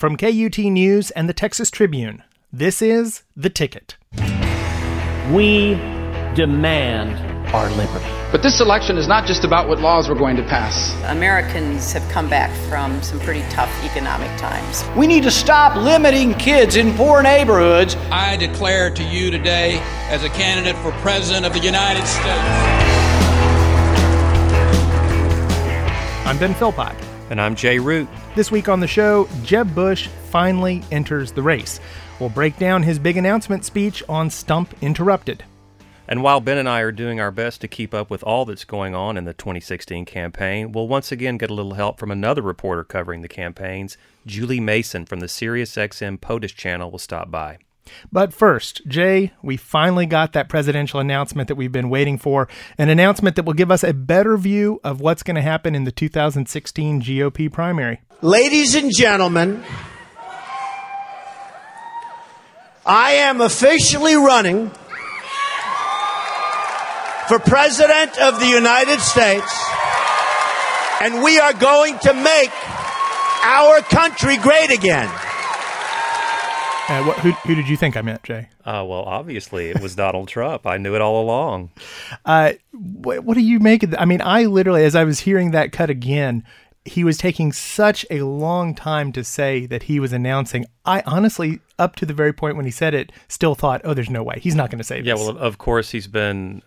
From KUT News and the Texas Tribune, this is The Ticket. We demand our liberty. But this election is not just about what laws we're going to pass. Americans have come back from some pretty tough economic times. We need to stop limiting kids in poor neighborhoods. I declare to you today as a candidate for President of the United States. I'm Ben Philpott. And I'm Jay Root. This week on the show, Jeb Bush finally enters the race. We'll break down his big announcement speech on Stump Interrupted. And while Ben and I are doing our best to keep up with all that's going on in the 2016 campaign, we'll once again get a little help from another reporter covering the campaigns. Julie Mason from the SiriusXM POTUS channel will stop by. But first, Jay, we finally got that presidential announcement that we've been waiting for, an announcement that will give us a better view of what's going to happen in the 2016 GOP primary. Ladies and gentlemen, I am officially running for President of the United States, and we are going to make our country great again. Who did you think I meant, Jay? Well, obviously, it was Donald Trump. I knew it all along. What do you make of that? I mean, I literally, as I was hearing that cut again, he was taking such a long time to say that he was announcing. I honestly, up to the very point when he said it, still thought, oh, there's no way. He's not going to say this. Yeah, well, of course, he's been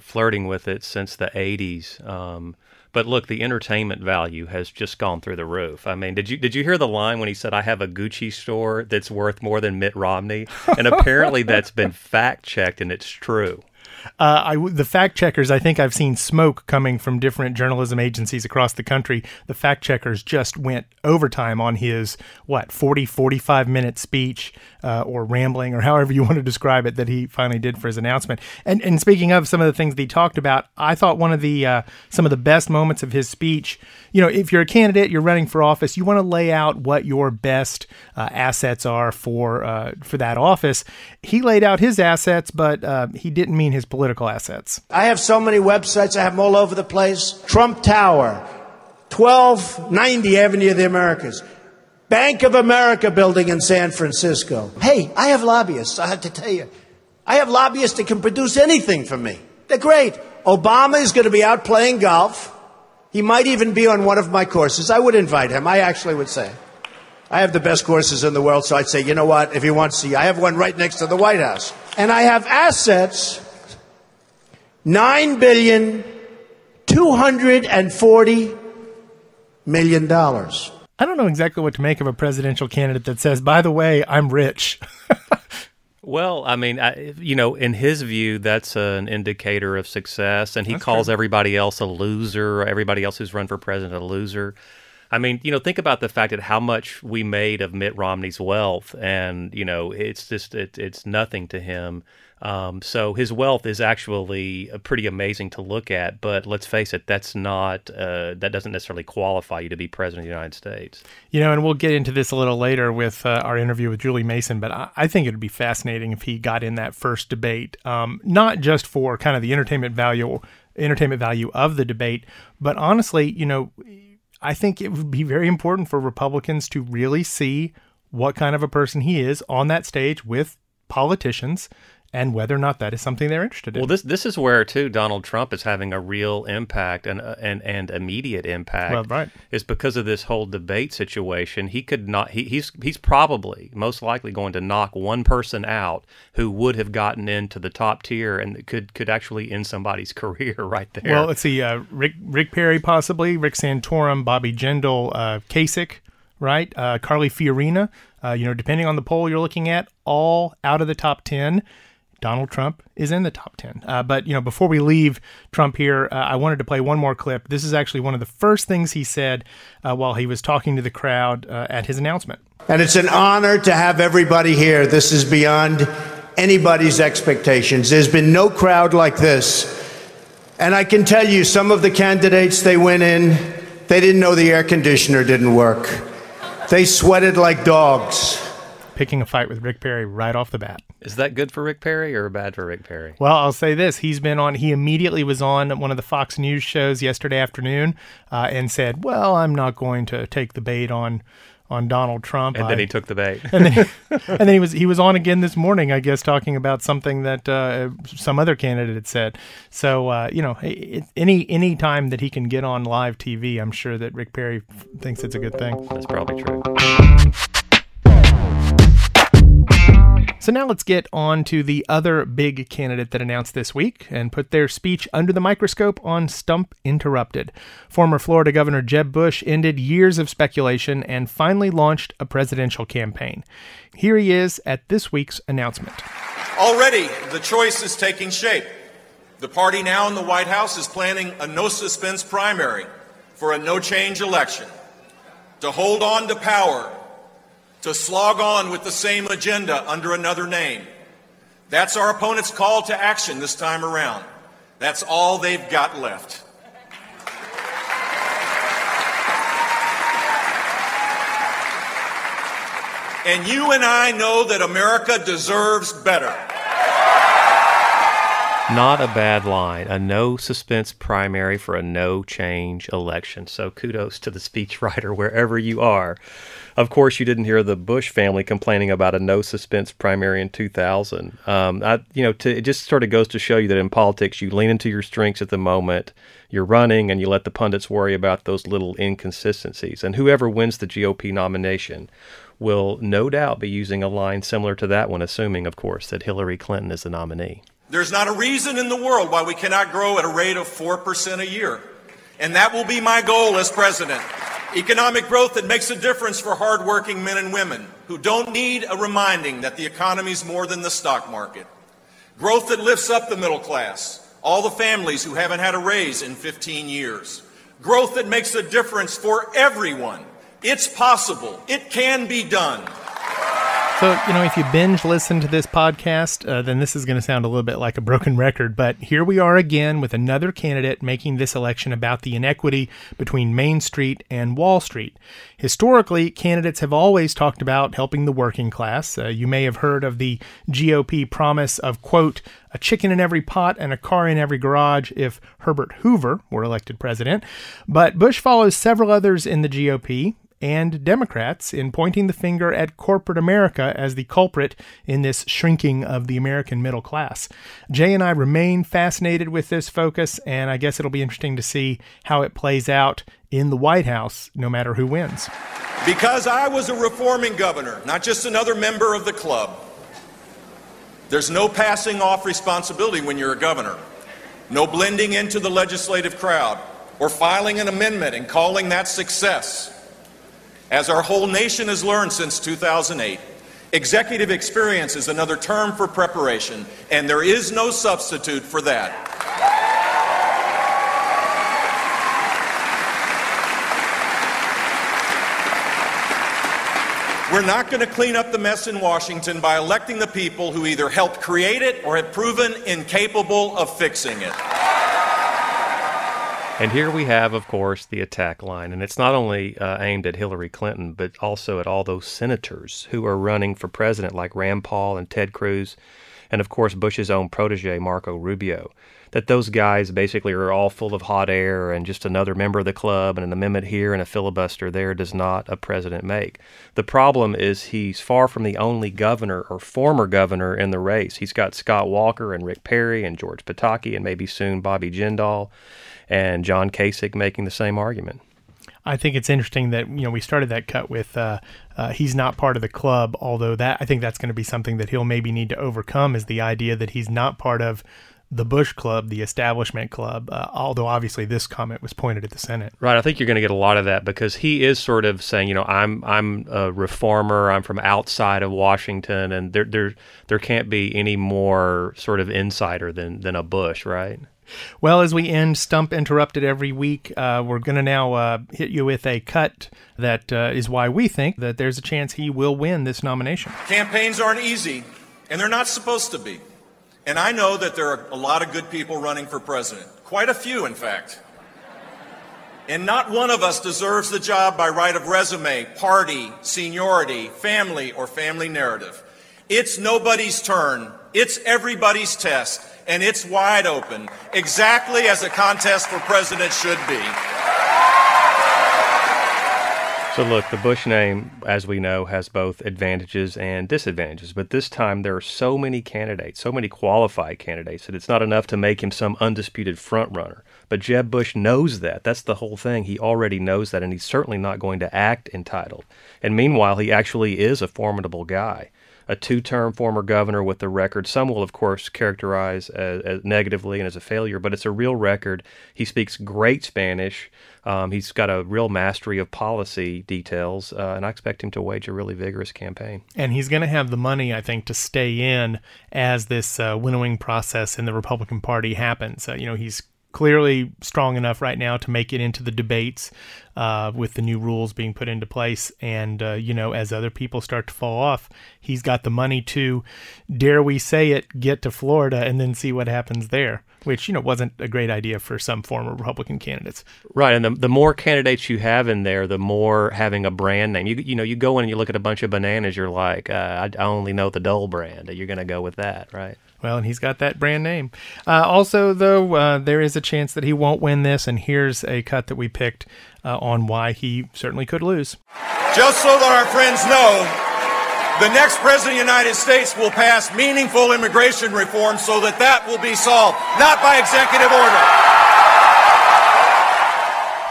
flirting with it since the 80s. But look, the entertainment value has just gone through the roof. I mean, did you hear the line when he said, I have a Gucci store that's worth more than Mitt Romney? And apparently that's been fact-checked, and it's true. The fact checkers, I think I've seen smoke coming from different journalism agencies across the country. The fact checkers just went overtime on his, 45-minute speech or rambling or however you want to describe it that he finally did for his announcement. And speaking of some of the things that he talked about, I thought one of the some of the best moments of his speech, you know, if you're a candidate, you're running for office, you want to lay out what your best assets are for that office. He laid out his assets, but he didn't mean his political assets. I have so many websites. I have them all over the place. Trump Tower, 1290 Avenue of the Americas, Bank of America building in San Francisco. Hey, I have lobbyists. I have to tell you, I have lobbyists that can produce anything for me. They're great. Obama is going to be out playing golf. He might even be on one of my courses. I would invite him. I actually would say I have the best courses in the world. So I'd say, you know what? If he wants to, I have one right next to the White House. And I have assets. $9,240,000,000. I don't know exactly what to make of a presidential candidate that says, by the way, I'm rich. Well, I mean, in his view, that's an indicator of success. And he calls everybody else a loser, everybody else who's run for president a loser. I mean, you know, think about the fact that how much we made of Mitt Romney's wealth, and, you know, it's just, it's nothing to him. So his wealth is actually pretty amazing to look at, but let's face it, that's not, that doesn't necessarily qualify you to be president of the United States. You know, and we'll get into this a little later with our interview with Julie Mason, but I think it would be fascinating if he got in that first debate, not just for kind of the entertainment value of the debate, but honestly, you know, I think it would be very important for Republicans to really see what kind of a person he is on that stage with politicians and whether or not that is something they're interested in. Well, this is where, too, Donald Trump is having a real impact and immediate impact. Well, right. Is because of this whole debate situation. He could not. He's probably most likely going to knock one person out who would have gotten into the top tier and could actually end somebody's career right there. Well, let's see. Rick Perry, possibly. Rick Santorum, Bobby Jindal, Kasich, right? Carly Fiorina. You know, depending on the poll you're looking at, all out of the top 10. Donald Trump is in the top 10. But, you know, before we leave Trump here, I wanted to play one more clip. This is actually one of the first things he said while he was talking to the crowd at his announcement. And it's an honor to have everybody here. This is beyond anybody's expectations. There's been no crowd like this. And I can tell you, some of the candidates, they went in, they didn't know the air conditioner didn't work. They sweated like dogs. Picking a fight with Rick Perry right off the bat. Is that good for Rick Perry or bad for Rick Perry? Well, I'll say this. He immediately was on one of the Fox News shows yesterday afternoon and said, well, I'm not going to take the bait on on Donald Trump. And then he took the bait. and then he was on again this morning, I guess, talking about something that some other candidate had said. So, any time that he can get on live TV, I'm sure that Rick Perry thinks it's a good thing. That's probably true. So now let's get on to the other big candidate that announced this week and put their speech under the microscope on Stump Interrupted. Former Florida Governor Jeb Bush ended years of speculation and finally launched a presidential campaign. Here he is at this week's announcement. Already, the choice is taking shape. The party now in the White House is planning a no-suspense primary for a no-change election. To hold on to power, to slog on with the same agenda under another name. That's our opponent's call to action this time around. That's all they've got left. And you and I know that America deserves better. Not a bad line, a no-suspense primary for a no-change election. So kudos to the speechwriter wherever you are. Of course, you didn't hear the Bush family complaining about a no-suspense primary in 2000. It just sort of goes to show you that in politics, you lean into your strengths at the moment. You're running, and you let the pundits worry about those little inconsistencies. And whoever wins the GOP nomination will no doubt be using a line similar to that one, assuming, of course, that Hillary Clinton is the nominee. There's not a reason in the world why we cannot grow at a rate of 4% a year. And that will be my goal as president. Economic growth that makes a difference for hardworking men and women who don't need a reminding that the economy's more than the stock market. Growth that lifts up the middle class, all the families who haven't had a raise in 15 years. Growth that makes a difference for everyone. It's possible. It can be done. So, if you binge listen to this podcast, then this is going to sound a little bit like a broken record. But here we are again with another candidate making this election about the inequity between Main Street and Wall Street. Historically, candidates have always talked about helping the working class. You may have heard of the GOP promise of, quote, a chicken in every pot and a car in every garage if Herbert Hoover were elected president. But Bush follows several others in the GOP and Democrats in pointing the finger at corporate America as the culprit in this shrinking of the American middle class. Jay and I remain fascinated with this focus, and I guess it'll be interesting to see how it plays out in the White House, no matter who wins. Because I was a reforming governor, not just another member of the club. There's no passing off responsibility when you're a governor. No blending into the legislative crowd or filing an amendment and calling that success. As our whole nation has learned since 2008, executive experience is another term for preparation, and there is no substitute for that. We're not going to clean up the mess in Washington by electing the people who either helped create it or have proven incapable of fixing it. And here we have, of course, the attack line. And it's not only aimed at Hillary Clinton, but also at all those senators who are running for president, like Rand Paul and Ted Cruz, and, of course, Bush's own protege, Marco Rubio, that those guys basically are all full of hot air and just another member of the club and an amendment here and a filibuster there does not a president make. The problem is he's far from the only governor or former governor in the race. He's got Scott Walker and Rick Perry and George Pataki and maybe soon Bobby Jindal and John Kasich making the same argument. I think it's interesting that, we started that cut with he's not part of the club, although I think that's going to be something that he'll maybe need to overcome is the idea that he's not part of the Bush Club, the establishment club, although obviously this comment was pointed at the Senate. Right. I think you're going to get a lot of that because he is sort of saying, I'm a reformer. I'm from outside of Washington. And there can't be any more sort of insider than a Bush, right? Well, as we end Stump Interrupted every week, we're going to now hit you with a cut that is why we think that there's a chance he will win this nomination. Campaigns aren't easy, and they're not supposed to be. And I know that there are a lot of good people running for president, quite a few, in fact. And not one of us deserves the job by right of resume, party, seniority, family, or family narrative. It's nobody's turn. It's everybody's test. And it's wide open, exactly as a contest for president should be. So look, the Bush name, as we know, has both advantages and disadvantages. But this time there are so many candidates, so many qualified candidates, that it's not enough to make him some undisputed frontrunner. But Jeb Bush knows that. That's the whole thing. He already knows that, and he's certainly not going to act entitled. And meanwhile, he actually is a formidable guy. A two-term former governor with a record some will, of course, characterize as negatively and as a failure, but it's a real record. He speaks great Spanish. He's got a real mastery of policy details, and I expect him to wage a really vigorous campaign. And he's going to have the money, I think, to stay in as this winnowing process in the Republican Party happens. He's clearly strong enough right now to make it into the debates with the new rules being put into place. And, as other people start to fall off, he's got the money to, dare we say it, get to Florida and then see what happens there, which, wasn't a great idea for some former Republican candidates. Right. And the more candidates you have in there, the more having a brand name. You go in and you look at a bunch of bananas, you're like, I only know the Dole brand. You're going to go with that, right? Well, and he's got that brand name. Also, though, there is a chance that he won't win this, and here's a cut that we picked on why he certainly could lose. Just so that our friends know, the next president of the United States will pass meaningful immigration reform so that will be solved, not by executive order.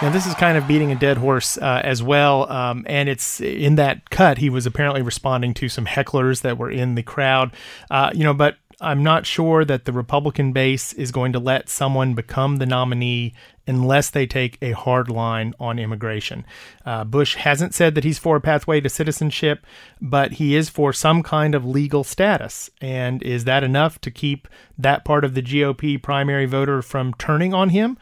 Now, this is kind of beating a dead horse as well, and it's in that cut. He was apparently responding to some hecklers that were in the crowd, but I'm not sure that the Republican base is going to let someone become the nominee unless they take a hard line on immigration. Bush hasn't said that he's for a pathway to citizenship, but he is for some kind of legal status. And is that enough to keep that part of the GOP primary voter from turning on him?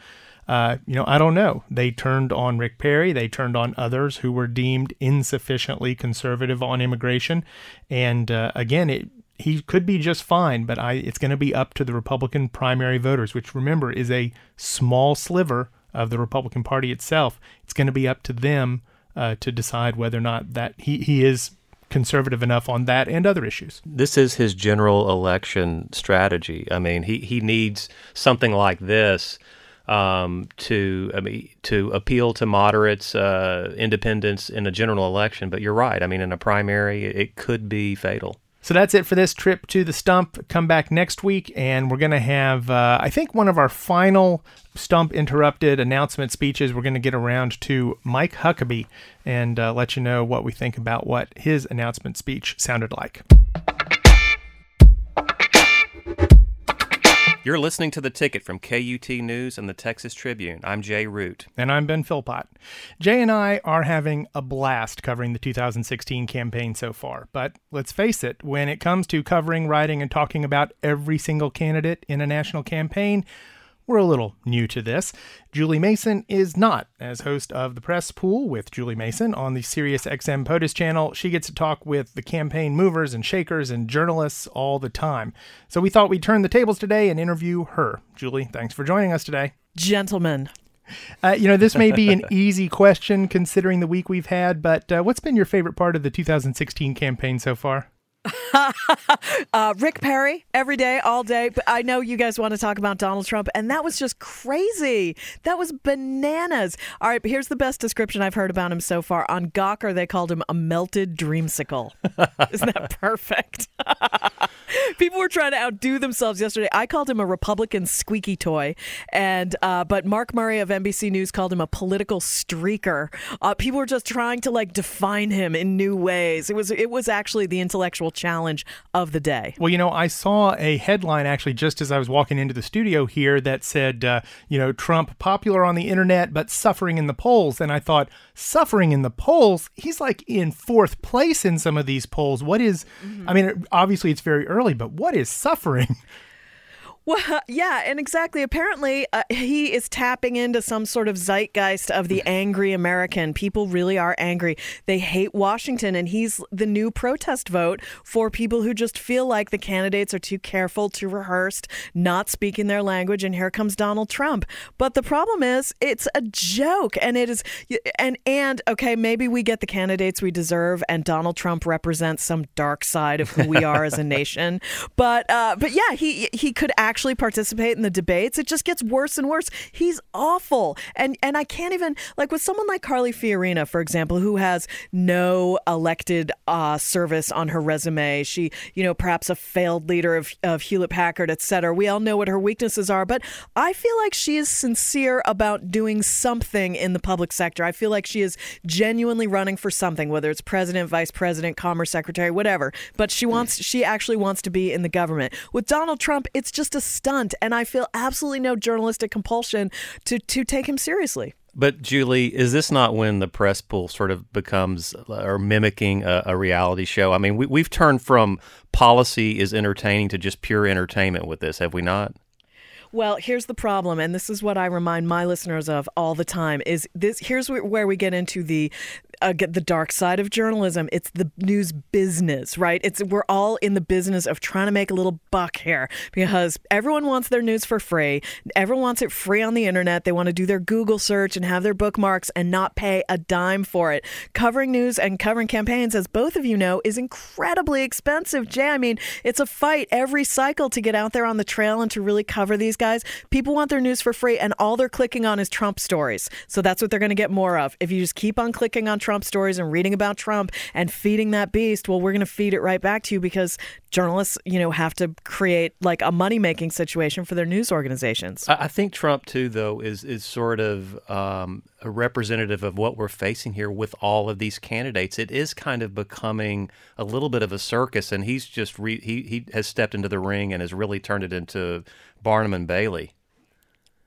I don't know. They turned on Rick Perry. They turned on others who were deemed insufficiently conservative on immigration. And again, he could be just fine, but it's going to be up to the Republican primary voters, which, remember, is a small sliver of the Republican Party itself. It's going to be up to them to decide whether or not that he is conservative enough on that and other issues. This is his general election strategy. I mean, he needs something like this to appeal to moderates, independents in a general election. But you're right. I mean, in a primary, it could be fatal. So that's it for this trip to the Stump. Come back next week, and we're going to have, I think, one of our final Stump Interrupted announcement speeches. We're going to get around to Mike Huckabee and let you know what we think about what his announcement speech sounded like. You're listening to The Ticket from KUT News and the Texas Tribune. I'm Jay Root. And I'm Ben Philpott. Jay and I are having a blast covering the 2016 campaign so far. But let's face it, when it comes to covering, writing, and talking about every single candidate in a national campaign, we're a little new to this. Julie Mason is not. As host of The Press Pool with Julie Mason on the SiriusXM POTUS channel, she gets to talk with the campaign movers and shakers and journalists all the time. So we thought we'd turn the tables today and interview her. Julie, thanks for joining us today. Gentlemen. This may be an easy question considering the week we've had, but what's been your favorite part of the 2016 campaign so far? Rick Perry, every day, all day. But I know you guys want to talk about Donald Trump, and that was just crazy. That was bananas. All right, but here's the best description I've heard about him so far. On Gawker, they called him a melted dreamsicle. Isn't that perfect? People were trying to outdo themselves yesterday. I called him a Republican squeaky toy, but Mark Murray of NBC News called him a political streaker. People were just trying to define him in new ways. It was actually the intellectual challenge of the day. Well, I saw a headline actually just as I was walking into the studio here that said, Trump popular on the internet but suffering in the polls. And I thought, suffering in the polls? He's in fourth place in some of these polls. What is? Mm-hmm. I mean, obviously it's very early, but what is suffering? Well, yeah, and exactly. Apparently, he is tapping into some sort of zeitgeist of the angry American. People really are angry. They hate Washington, and he's the new protest vote for people who just feel like the candidates are too careful, too rehearsed, not speaking their language, and here comes Donald Trump. But the problem is, it's a joke, and it is, and okay, maybe we get the candidates we deserve, and Donald Trump represents some dark side of who we are as a nation. But yeah, he could actually actually participate in the debates, it just gets worse and worse. He's awful. And I can't even, like with someone like Carly Fiorina, for example, who has no elected service on her resume. She, you know, perhaps a failed leader of Hewlett Packard, et cetera. We all know what her weaknesses are, but I feel like she is sincere about doing something in the public sector. I feel like she is genuinely running for something, whether it's president, vice president, commerce secretary, whatever. But she actually wants to be in the government. With Donald Trump, it's just a stunt, and I feel absolutely no journalistic compulsion to take him seriously. But Julie, is this not when the press pool sort of becomes or mimicking a reality show? I mean, we've turned from policy is entertaining to just pure entertainment with this, have we not? Well, here's the problem, and this is what I remind my listeners of all the time, is this. Here's where we get into the dark side of journalism. It's the news business, right? We're all in the business of trying to make a little buck here because everyone wants their news for free. Everyone wants it free on the internet. They want to do their Google search and have their bookmarks and not pay a dime for it. Covering news and covering campaigns, as both of you know, is incredibly expensive, Jay. I mean, it's a fight every cycle to get out there on the trail and to really cover these guys. People want their news for free, and all they're clicking on is Trump stories. So that's what they're going to get more of. If you just keep on clicking on Trump stories and reading about Trump and feeding that beast, well, we're going to feed it right back to you because journalists, you know, have to create like a money-making situation for their news organizations. I think Trump, too, though, is sort of a representative of what we're facing here with all of these candidates. It is kind of becoming a little bit of a circus, and he's just he has stepped into the ring and has really turned it into Barnum and Bailey.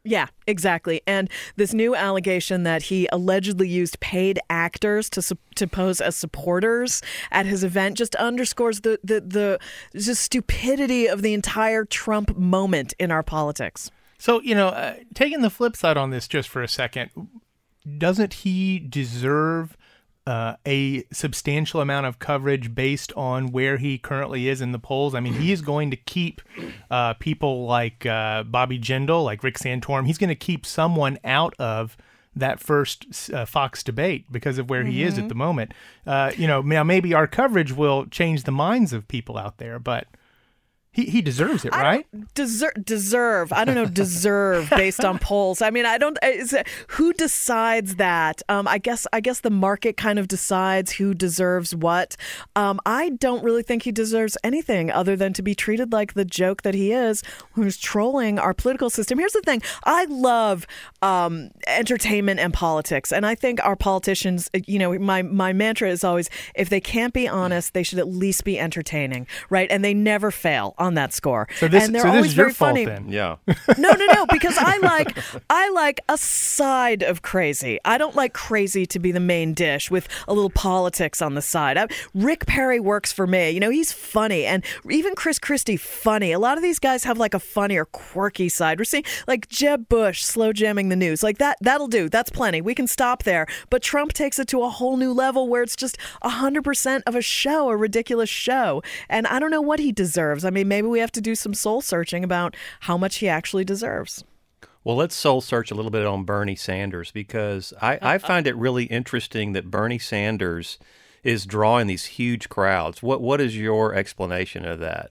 Yeah, exactly. And this new allegation that he allegedly used paid actors to pose as supporters at his event just underscores the just stupidity of the entire Trump moment in our politics. So, you know, taking the flip side on this just for a second, doesn't he deserve a substantial amount of coverage based on where he currently is in the polls? I mean, he is going to keep people like Bobby Jindal, like Rick Santorum. He's going to keep someone out of that first Fox debate because of where he is at the moment. You know, now maybe our coverage will change the minds of people out there, but... He deserves it, right? Deserve. I don't know, deserve based on polls. I mean, I don't. Who decides that? I guess the market kind of decides who deserves what. I don't really think he deserves anything other than to be treated like the joke that he is, who's trolling our political system. Here's the thing. I love entertainment and politics. And I think our politicians, you know, my mantra is always, if they can't be honest, they should at least be entertaining, right? And they never fail on that score. So this is your fault, then. Yeah. No, because I like a side of crazy. I don't like crazy to be the main dish with a little politics on the side. Rick Perry works for me. You know, he's funny. And even Chris Christie, funny. A lot of these guys have like a funny or quirky side. We're seeing like Jeb Bush slow jamming the news. Like that'll do. That's plenty. We can stop there. But Trump takes it to a whole new level where it's just 100% of a show, a ridiculous show. And I don't know what he deserves. I mean, maybe we have to do some soul searching about how much he actually deserves. Well, let's soul search a little bit on Bernie Sanders, because I find it really interesting that Bernie Sanders is drawing these huge crowds. What is your explanation of that?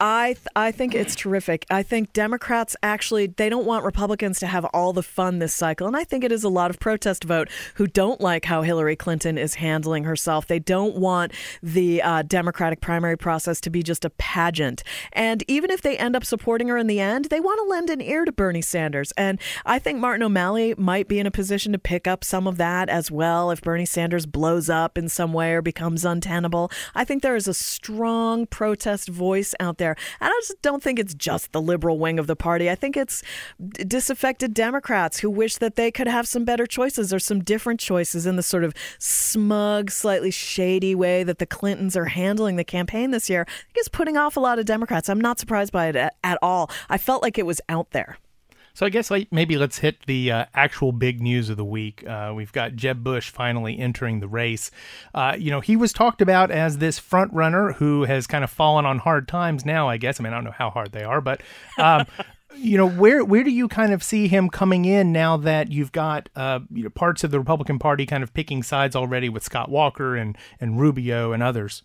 I think it's terrific. I think Democrats actually, they don't want Republicans to have all the fun this cycle. And I think it is a lot of protest vote who don't like how Hillary Clinton is handling herself. They don't want the Democratic primary process to be just a pageant. And even if they end up supporting her in the end, they want to lend an ear to Bernie Sanders. And I think Martin O'Malley might be in a position to pick up some of that as well if Bernie Sanders blows up in some way or becomes untenable. I think there is a strong protest voice out there. And I just don't think it's just the liberal wing of the party. I think it's disaffected Democrats who wish that they could have some better choices or some different choices in the sort of smug, slightly shady way that the Clintons are handling the campaign this year. I think it's putting off a lot of Democrats. I'm not surprised by it at all. I felt like it was out there. So I guess maybe let's hit the actual big news of the week. We've got Jeb Bush finally entering the race. You know, he was talked about as this front runner who has kind of fallen on hard times now, I guess. I mean, I don't know how hard they are, but, you know, where do you kind of see him coming in now that you've got you know, parts of the Republican Party kind of picking sides already with Scott Walker and Rubio and others?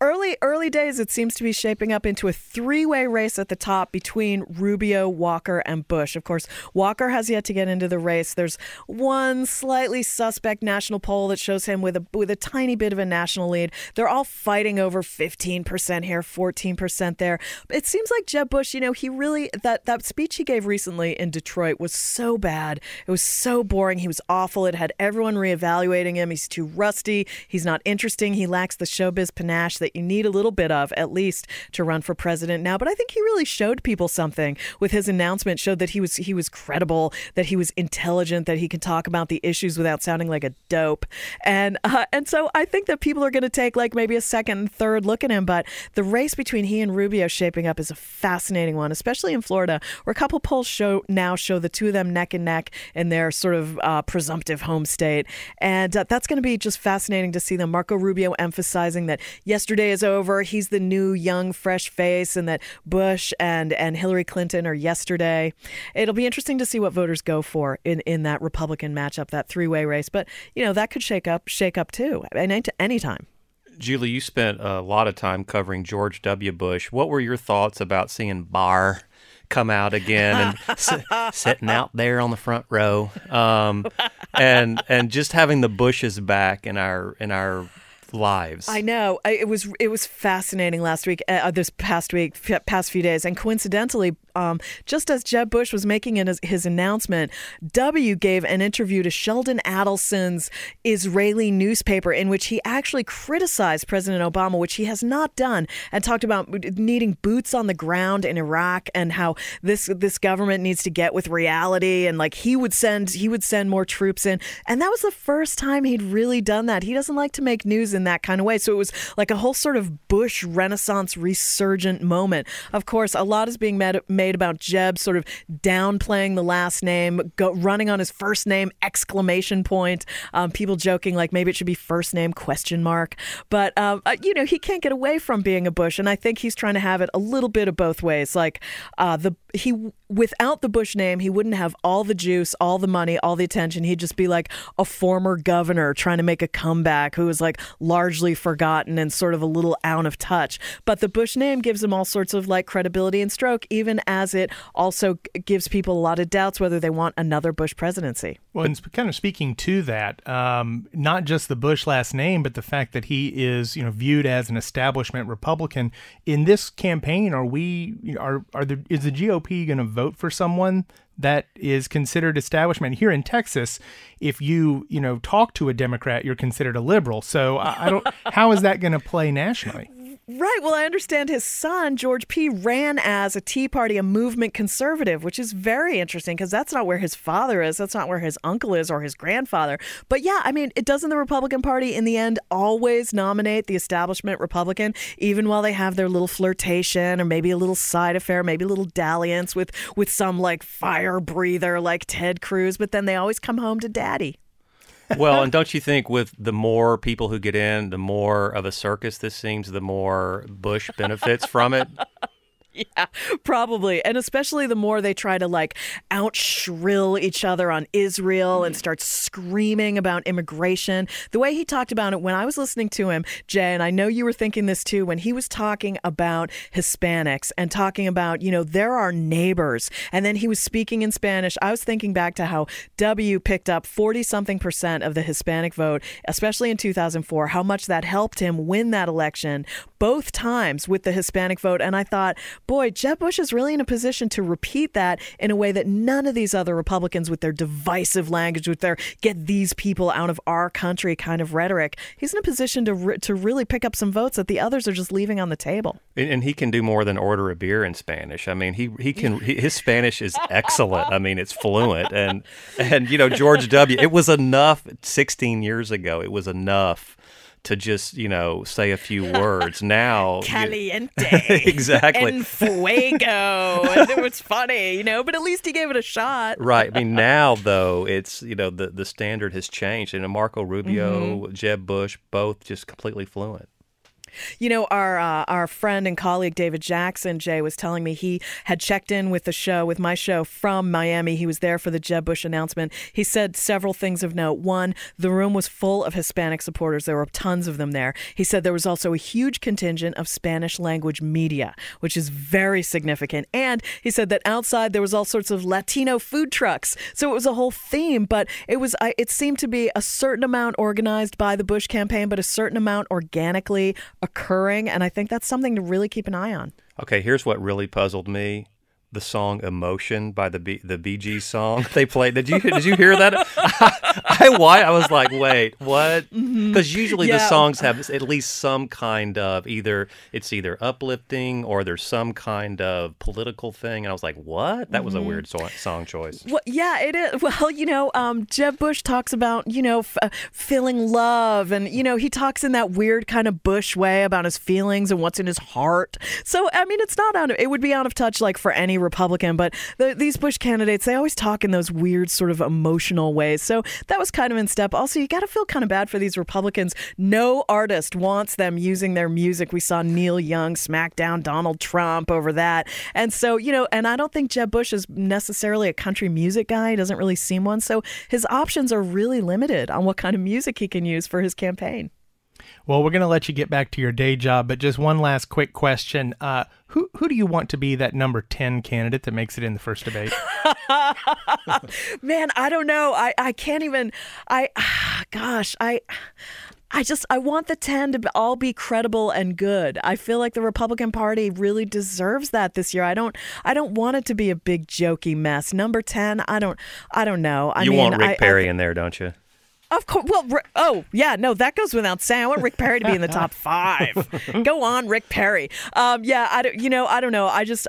Early days, it seems to be shaping up into a three-way race at the top between Rubio, Walker, and Bush. Of course, Walker has yet to get into the race. There's one slightly suspect national poll that shows him with a tiny bit of a national lead. They're all fighting over 15% here, 14% there. It seems like Jeb Bush, he really, that speech he gave recently in Detroit was so bad. It was so boring. He was awful. It had everyone reevaluating him. He's too rusty. He's not interesting. He lacks the showbiz panache that you need a little bit of, at least, to run for president now. But I think he really showed people something with his announcement, showed that he was credible, that he was intelligent, that he could talk about the issues without sounding like a dope. And so I think that people are going to take like maybe a second and third look at him. But the race between he and Rubio shaping up is a fascinating one, especially in Florida, where a couple polls show the two of them neck and neck in their sort of presumptive home state. And that's going to be just fascinating to see them. Marco Rubio emphasizing that yesterday is over. He's the new, young, fresh face, and that Bush and Hillary Clinton are yesterday. It'll be interesting to see what voters go for in that Republican matchup, that three-way race. But, that could shake up too, any time. Julie, you spent a lot of time covering George W. Bush. What were your thoughts about seeing Barr come out again and sitting out there on the front row, and just having the Bushes back in our lives? I know. It was fascinating this past few days. And coincidentally, just as Jeb Bush was making his announcement, W gave an interview to Sheldon Adelson's Israeli newspaper in which he actually criticized President Obama, which he has not done, and talked about needing boots on the ground in Iraq and how this government needs to get with reality, and like he would send more troops in. And that was the first time he'd really done that. He doesn't like to make news in that kind of way. So it was like a whole sort of Bush Renaissance resurgent moment. Of course, a lot is being made about Jeb sort of downplaying the last name, running on his first name, ! People joking like maybe it should be first name ? But, he can't get away from being a Bush. And I think he's trying to have it a little bit of both ways. Like without the Bush name, he wouldn't have all the juice, all the money, all the attention. He'd just be like a former governor trying to make a comeback who was like largely forgotten and sort of a little out of touch. But the Bush name gives him all sorts of like credibility and stroke, even as it also gives people a lot of doubts whether they want another Bush presidency. Well, and kind of speaking to that, not just the Bush last name, but the fact that he is, viewed as an establishment Republican in this campaign. Is the GOP going to vote for someone that is considered establishment? Here in Texas, if you talk to a Democrat, you're considered a liberal. So I don't. How is that going to play nationally? Right. Well, I understand his son, George P., ran as a Tea Party, a movement conservative, which is very interesting because that's not where his father is. That's not where his uncle is or his grandfather. But yeah, I mean, doesn't the Republican Party in the end always nominate the establishment Republican, even while they have their little flirtation or maybe a little side affair, maybe a little dalliance with some like fire breather like Ted Cruz? But then they always come home to daddy. Well, and don't you think with the more people who get in, the more of a circus this seems, the more Bush benefits from it? Yeah, probably. And especially the more they try to like out shrill each other on Israel and start screaming about immigration. The way he talked about it when I was listening to him, Jay, and I know you were thinking this too, when he was talking about Hispanics and talking about, they're our neighbors. And then he was speaking in Spanish. I was thinking back to how W picked up 40-something% of the Hispanic vote, especially in 2004, how much that helped him win that election both times with the Hispanic vote. And I thought, boy, Jeb Bush is really in a position to repeat that in a way that none of these other Republicans, with their divisive language, with their get these people out of our country kind of rhetoric, he's in a position to really pick up some votes that the others are just leaving on the table. And he can do more than order a beer in Spanish. I mean, his Spanish is excellent. I mean, it's fluent. And George W., it was enough 16 years ago. It was enough to just, say a few words. Now, caliente. Exactly. And fuego. And it was funny, but at least he gave it a shot. Right. I mean, now, though, it's, the standard has changed. And Marco Rubio, Jeb Bush, both just completely fluent. You know, our friend and colleague David Jackson, Jay, was telling me he had checked in with the show, with my show, from Miami. He was there for the Jeb Bush announcement. He said several things of note. One, the room was full of Hispanic supporters. There were tons of them there. He said there was also a huge contingent of Spanish language media, which is very significant. And he said that outside there was all sorts of Latino food trucks. So it was a whole theme, but it was, it seemed to be a certain amount organized by the Bush campaign, but a certain amount organically occurring. And I think that's something to really keep an eye on. Okay, here's what really puzzled me. The song "Emotion" by the Bee Gees song they played. Did you hear that? I was like, wait, what? Because usually the songs have at least some kind of either uplifting or there's some kind of political thing. And I was like, what? That was a weird song choice. Well, yeah, it is. Well, you know, Jeb Bush talks about, you know, feeling love, and you know, he talks in that weird kind of Bush way about his feelings and what's in his heart. So I mean, it's not it would be out of touch, like, for any Republican, but these Bush candidates, they always talk in those weird sort of emotional ways. So that was kind of in step. Also, you got to feel kind of bad for these Republicans. No artist wants them using their music. We saw Neil Young smack down Donald Trump over that. And so, you know, and I don't think Jeb Bush is necessarily a country music guy. He doesn't really seem one. So his options are really limited on what kind of music he can use for his campaign. Well, we're going to let you get back to your day job, but just one last quick question. Who do you want to be that number 10 candidate that makes it in the first debate? Man, I don't know. I can't even. I want the 10 to all be credible and good. I feel like the Republican Party really deserves that this year. I don't want it to be a big jokey mess. Number 10, I don't know. I mean, want Rick Perry in there, don't you? Of course. Well, that goes without saying. I want Rick Perry to be in the top 5. Go on, Rick Perry. I don't know. I just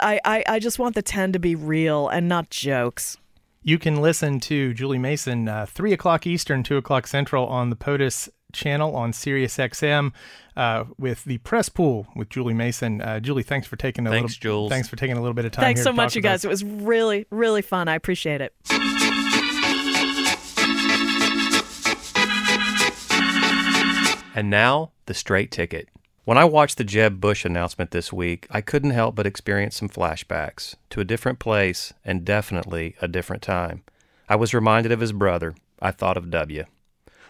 want the 10 to be real and not jokes. You can listen to Julie Mason 3 o'clock Eastern, 2 o'clock Central on the POTUS channel on SiriusXM with the Press Pool with Julie Mason. Julie, thanks for taking a little bit of time. Thanks so much, you guys. It was really, really fun. I appreciate it. And now, the straight ticket. When I watched the Jeb Bush announcement this week, I couldn't help but experience some flashbacks to a different place and definitely a different time. I was reminded of his brother. I thought of W.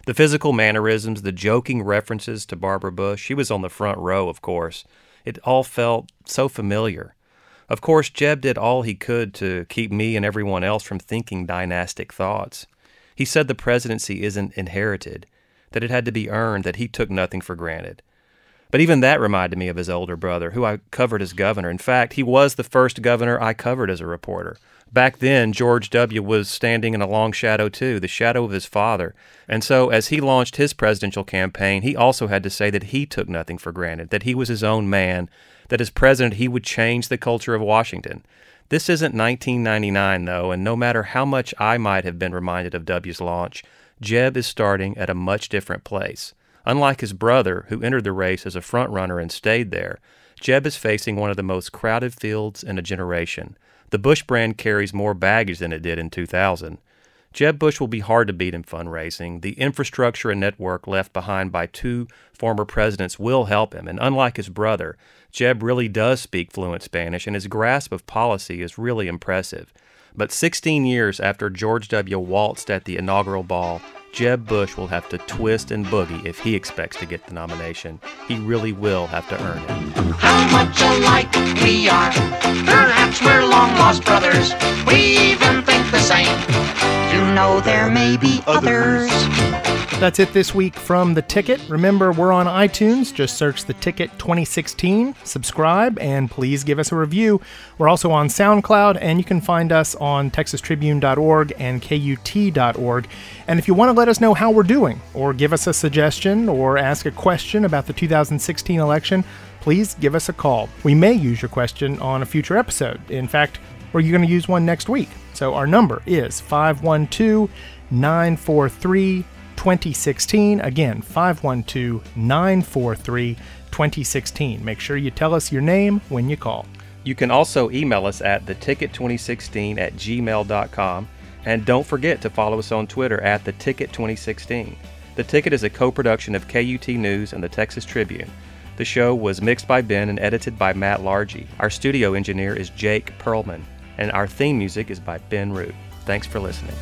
The physical mannerisms, the joking references to Barbara Bush, she was on the front row, of course. It all felt so familiar. Of course, Jeb did all he could to keep me and everyone else from thinking dynastic thoughts. He said the presidency isn't inherited, that it had to be earned, that he took nothing for granted. But even that reminded me of his older brother, who I covered as governor. In fact, he was the first governor I covered as a reporter. Back then, George W. was standing in a long shadow too, the shadow of his father. And so as he launched his presidential campaign, he also had to say that he took nothing for granted, that he was his own man, that as president he would change the culture of Washington. This isn't 1999, though, and no matter how much I might have been reminded of W.'s launch, Jeb is starting at a much different place. Unlike his brother, who entered the race as a front-runner and stayed there, Jeb is facing one of the most crowded fields in a generation. The Bush brand carries more baggage than it did in 2000. Jeb Bush will be hard to beat in fundraising. The infrastructure and network left behind by two former presidents will help him, and unlike his brother, Jeb really does speak fluent Spanish, and his grasp of policy is really impressive. But 16 years after George W. waltzed at the inaugural ball, Jeb Bush will have to twist and boogie if he expects to get the nomination. He really will have to earn it. How much alike we are. Perhaps we're long-lost brothers. We even think the same. You know there may be others. That's it this week from The Ticket. Remember, we're on iTunes. Just search The Ticket 2016. Subscribe, and please give us a review. We're also on SoundCloud, and you can find us on texastribune.org and KUT.org. And if you want to let us know how we're doing, or give us a suggestion, or ask a question about the 2016 election, please give us a call. We may use your question on a future episode. In fact, we're going to use one next week. So our number is 512-943-2016. 2016. Again, 512-943-2016. Make sure you tell us your name when you call. You can also email us at theticket2016@gmail.com. And don't forget to follow us on Twitter at theticket2016. The Ticket is a co-production of KUT News and the Texas Tribune. The show was mixed by Ben and edited by Matt Largy. Our studio engineer is Jake Perlman, and our theme music is by Ben Root. Thanks for listening.